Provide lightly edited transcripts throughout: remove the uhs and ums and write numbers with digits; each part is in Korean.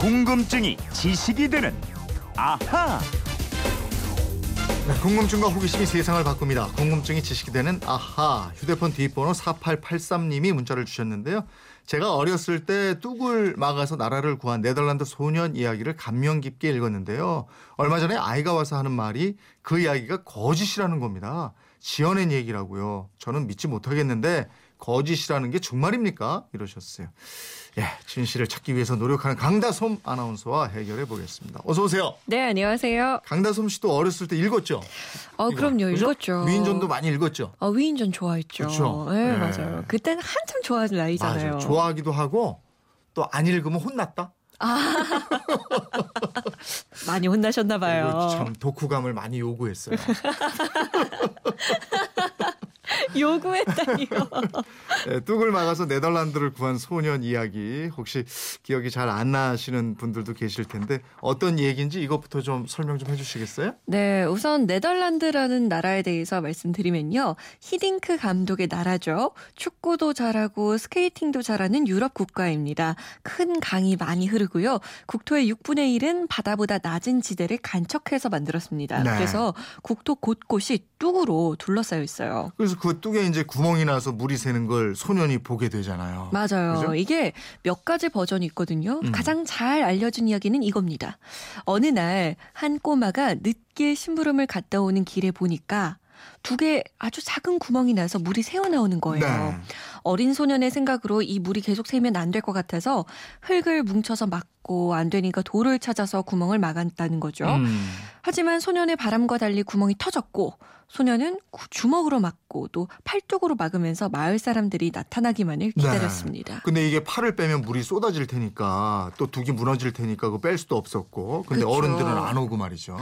궁금증이 지식이 되는 아하. 궁금증과 호기심이 세상을 바꿉니다. 궁금증이 지식이 되는 아하. 휴대폰 뒷번호 4883님이 문자를 주셨는데요. 제가 어렸을 때 뚝을 막아서 나라를 구한 네덜란드 소년 이야기를 감명 깊게 읽었는데요. 얼마 전에 아이가 와서 하는 말이 그 이야기가 거짓이라는 겁니다. 지어낸 얘기라고요. 저는 믿지 못하겠는데 거짓이라는 게 정말입니까? 이러셨어요. 예, 진실을 찾기 위해서 노력하는 강다솜 아나운서와 해결해 보겠습니다. 어서 오세요. 네, 안녕하세요. 강다솜 씨도 어렸을 때 읽었죠? 그럼요. 그죠? 읽었죠. 위인전도 많이 읽었죠? 위인전 좋아했죠. 그렇죠. 네, 예. 맞아요. 그때는 한참 좋아하는 나이잖아요. 맞아요. 좋아하기도 하고 또 안 읽으면 혼났다? 많이 혼나셨나 봐요. 참 독후감을 많이 요구했어요. 요구했다니요. 네, 뚝을 막아서 네덜란드를 구한 소년 이야기 혹시 기억이 잘 안 나시는 분들도 계실 텐데 어떤 얘기인지 이것부터 좀 설명 좀 해주시겠어요? 네, 우선 네덜란드라는 나라에 대해서 말씀드리면요. 히딩크 감독의 나라죠. 축구도 잘하고 스케이팅도 잘하는 유럽 국가입니다. 큰 강이 많이 흐르고요. 국토의 6분의 1은 바다보다 낮은 지대를 간척해서 만들었습니다. 네. 그래서 국토 곳곳이 뚝으로 둘러싸여 있어요. 그래서 그 뚝에 이제 구멍이 나서 물이 새는 걸 소년이 보게 되잖아요. 맞아요. 그죠? 이게 몇 가지 버전이 있거든요. 가장 잘 알려진 이야기는 이겁니다. 어느 날 한 꼬마가 늦게 심부름을 갔다 오는 길에 보니까 두 개 아주 작은 구멍이 나서 물이 새어나오는 거예요. 네. 어린 소년의 생각으로 이 물이 계속 새면 안 될 것 같아서 흙을 뭉쳐서 막고 안 되니까 돌을 찾아서 구멍을 막았다는 거죠. 하지만 소년의 바람과 달리 구멍이 터졌고 소년은 주먹으로 막고 또 팔뚝으로 막으면서 마을 사람들이 나타나기만을 기다렸습니다. 네. 근데 이게 팔을 빼면 물이 쏟아질 테니까 또 둑이 무너질 테니까 그거 뺄 수도 없었고 근데 그렇죠. 어른들은 안 오고 말이죠.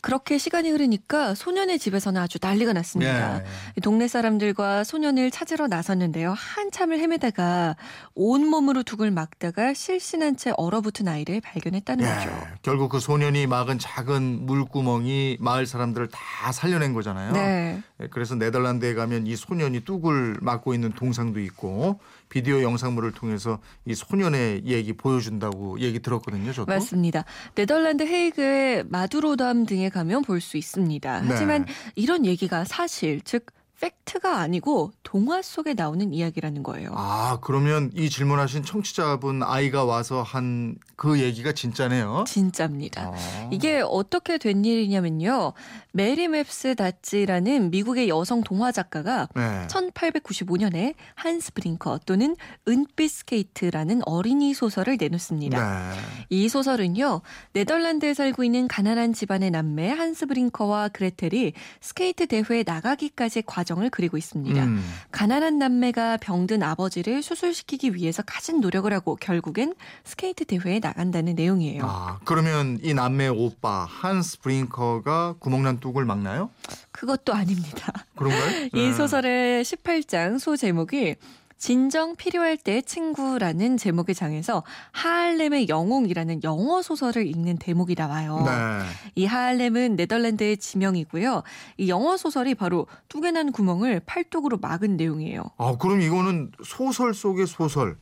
그렇게 시간이 흐르니까 소년의 집에서는 아주 난리가 났습니다. 네. 동네 사람들과 소년을 찾으러 나섰는데요. 한참을 헤매다가 온몸으로 둑을 막다가 실신한 채 얼어붙은 아이를 발견했다는 네. 거죠. 결국 그 소년이 막은 작은 물구멍이 마을 사람들을 다 살려낸 거잖아요. 네. 그래서 네덜란드에 가면 이 소년이 뚝을 막고 있는 동상도 있고 비디오 영상물을 통해서 이 소년의 얘기 보여준다고 얘기 들었거든요. 저도. 맞습니다. 네덜란드 헤이그의 마두로담 등에 가면 볼 수 있습니다. 네. 하지만 이런 얘기가 사실 즉 팩트가 아니고 동화 속에 나오는 이야기라는 거예요. 아, 그러면 이 질문하신 청취자분 아이가 와서 한 그 얘기가 진짜네요? 진짜입니다. 아. 이게 어떻게 된 일이냐면요. 메리 맵스 다치라는 미국의 여성 동화 작가가 네. 1895년에 한스 브링커 또는 은빛 스케이트라는 어린이 소설을 내놓습니다. 네. 이 소설은요. 네덜란드에 살고 있는 가난한 집안의 남매 한스 브링커와 그레텔이 스케이트 대회에 나가기까지의 과정을 그리고 있습니다. 가난한 남매가 병든 아버지를 수술시키기 위해서 가진 노력을 하고 결국엔 스케이트 대회에 나간다는 내용이에요. 아, 그러면 이 남매의 오빠 한스 브링커가 구멍난 뚝을 막나요? 그것도 아닙니다. 그런가요? 이 소설의 18장 소 제목이 진정 필요할 때의 친구라는 제목의 장에서 하알렘의 영웅이라는 영어 소설을 읽는 대목이 나와요. 네. 이 하알렘은 네덜란드의 지명이고요. 이 영어 소설이 바로 뚝에 난 구멍을 팔뚝으로 막은 내용이에요. 아, 그럼 이거는 소설 속의 소설.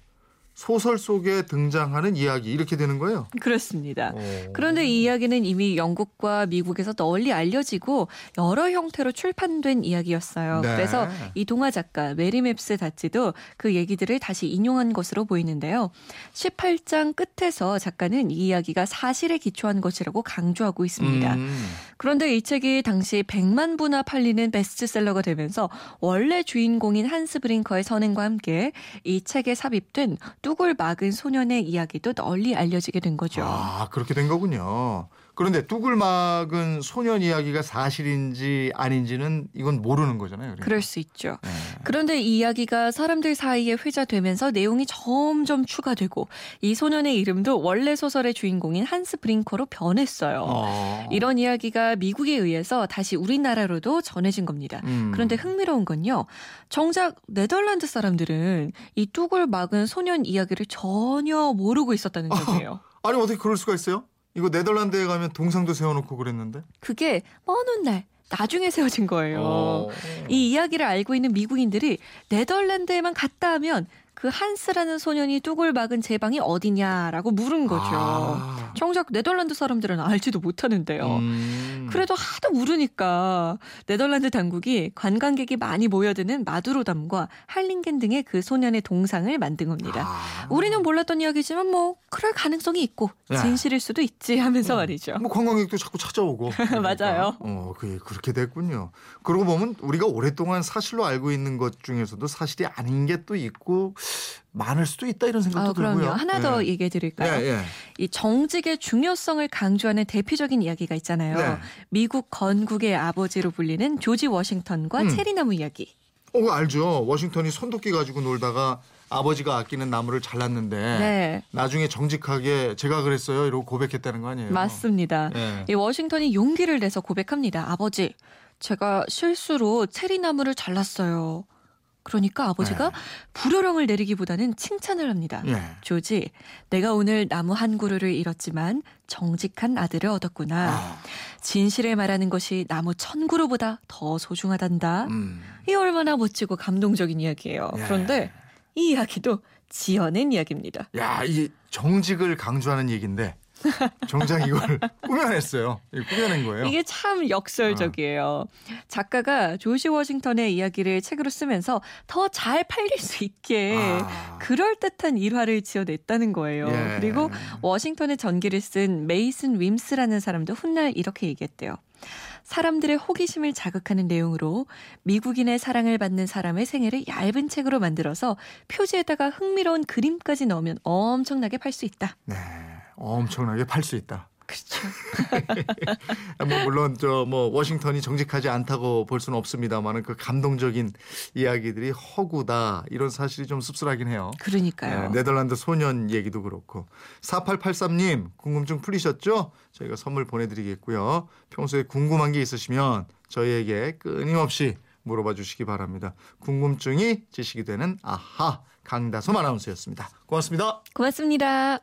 소설 속에 등장하는 이야기 이렇게 되는 거예요? 그렇습니다. 오. 그런데 이 이야기는 이미 영국과 미국에서 널리 알려지고 여러 형태로 출판된 이야기였어요. 네. 그래서 이 동화 작가 메리 맵스 다치도 그 얘기들을 다시 인용한 것으로 보이는데요. 18장 끝에서 작가는 이 이야기가 사실에 기초한 것이라고 강조하고 있습니다. 그런데 이 책이 당시 100만 부나 팔리는 베스트셀러가 되면서 원래 주인공인 한스 브링커의 선행과 함께 이 책에 삽입된 뚝을 막은 소년의 이야기도 널리 알려지게 된 거죠. 아, 그렇게 된 거군요. 그런데 뚝을 막은 소년 이야기가 사실인지 아닌지는 이건 모르는 거잖아요. 그러니까. 그럴 수 있죠. 네. 그런데 이 이야기가 사람들 사이에 회자되면서 내용이 점점 추가되고 이 소년의 이름도 원래 소설의 주인공인 한스 브링커로 변했어요. 이런 이야기가 미국에 의해서 다시 우리나라로도 전해진 겁니다. 그런데 흥미로운 건요. 정작 네덜란드 사람들은 이 뚝을 막은 소년 이야기를 전혀 모르고 있었다는 얘기예요. 아니 어떻게 그럴 수가 있어요? 이거 네덜란드에 가면 동상도 세워놓고 그랬는데? 그게 먼 훗날 나중에 세워진 거예요. 이 이야기를 알고 있는 미국인들이 네덜란드에만 갔다 하면 그 한스라는 소년이 뚝을 막은 제 방이 어디냐라고 물은 거죠. 정작 네덜란드 사람들은 알지도 못하는데요. 그래도 하도 모르니까 네덜란드 당국이 관광객이 많이 모여드는 마두로담과 할링겐 등의 그 소년의 동상을 만든 겁니다. 우리는 몰랐던 이야기지만 뭐 그럴 가능성이 있고 진실일 수도 있지 하면서 말이죠. 뭐 관광객도 자꾸 찾아오고. 그러니까. 맞아요. 그렇게 됐군요. 그러고 보면 우리가 오랫동안 사실로 알고 있는 것 중에서도 사실이 아닌 게 또 있고 많을 수도 있다 이런 생각도 들고요. 그럼요. 하나 더 얘기해 드릴까요? 이 정직의 중요성을 강조하는 대표적인 이야기가 있잖아요. 미국 건국의 아버지로 불리는 조지 워싱턴과 체리나무 이야기. 알죠. 워싱턴이 손도끼 가지고 놀다가 아버지가 아끼는 나무를 잘랐는데 나중에 정직하게 제가 그랬어요 이러고 고백했다는 거 아니에요? 맞습니다. 이 워싱턴이 용기를 내서 고백합니다. 아버지, 제가 실수로 체리나무를 잘랐어요. 그러니까 아버지가 불효령을 내리기보다는 칭찬을 합니다. 조지, 내가 오늘 나무 한 그루를 잃었지만 정직한 아들을 얻었구나. 진실을 말하는 것이 나무 1000그루보다 더 소중하단다. 이 얼마나 멋지고 감동적인 이야기예요. 그런데 이 이야기도 지어낸 이야기입니다. 이 정직을 강조하는 얘기인데 정작 이걸 꾸며냈어요. 꾸며낸 거예요. 이게 참 역설적이에요. 작가가 조지 워싱턴의 이야기를 책으로 쓰면서 더 잘 팔릴 수 있게 그럴듯한 일화를 지어냈다는 거예요. 그리고 워싱턴의 전기를 쓴 메이슨 윰스라는 사람도 훗날 이렇게 얘기했대요. 사람들의 호기심을 자극하는 내용으로 미국인의 사랑을 받는 사람의 생애를 얇은 책으로 만들어서 표지에다가 흥미로운 그림까지 넣으면 엄청나게 팔 수 있다. 엄청나게 팔 수 있다. 그렇죠. 물론 워싱턴이 정직하지 않다고 볼 수는 없습니다만 그 감동적인 이야기들이 허구다 이런 사실이 좀 씁쓸하긴 해요. 그러니까요. 네덜란드 소년 얘기도 그렇고. 4883님 궁금증 풀리셨죠? 저희가 선물 보내드리겠고요. 평소에 궁금한 게 있으시면 저희에게 끊임없이 물어봐 주시기 바랍니다. 궁금증이 지식이 되는 아하 강다솜 아나운서였습니다. 고맙습니다. 고맙습니다.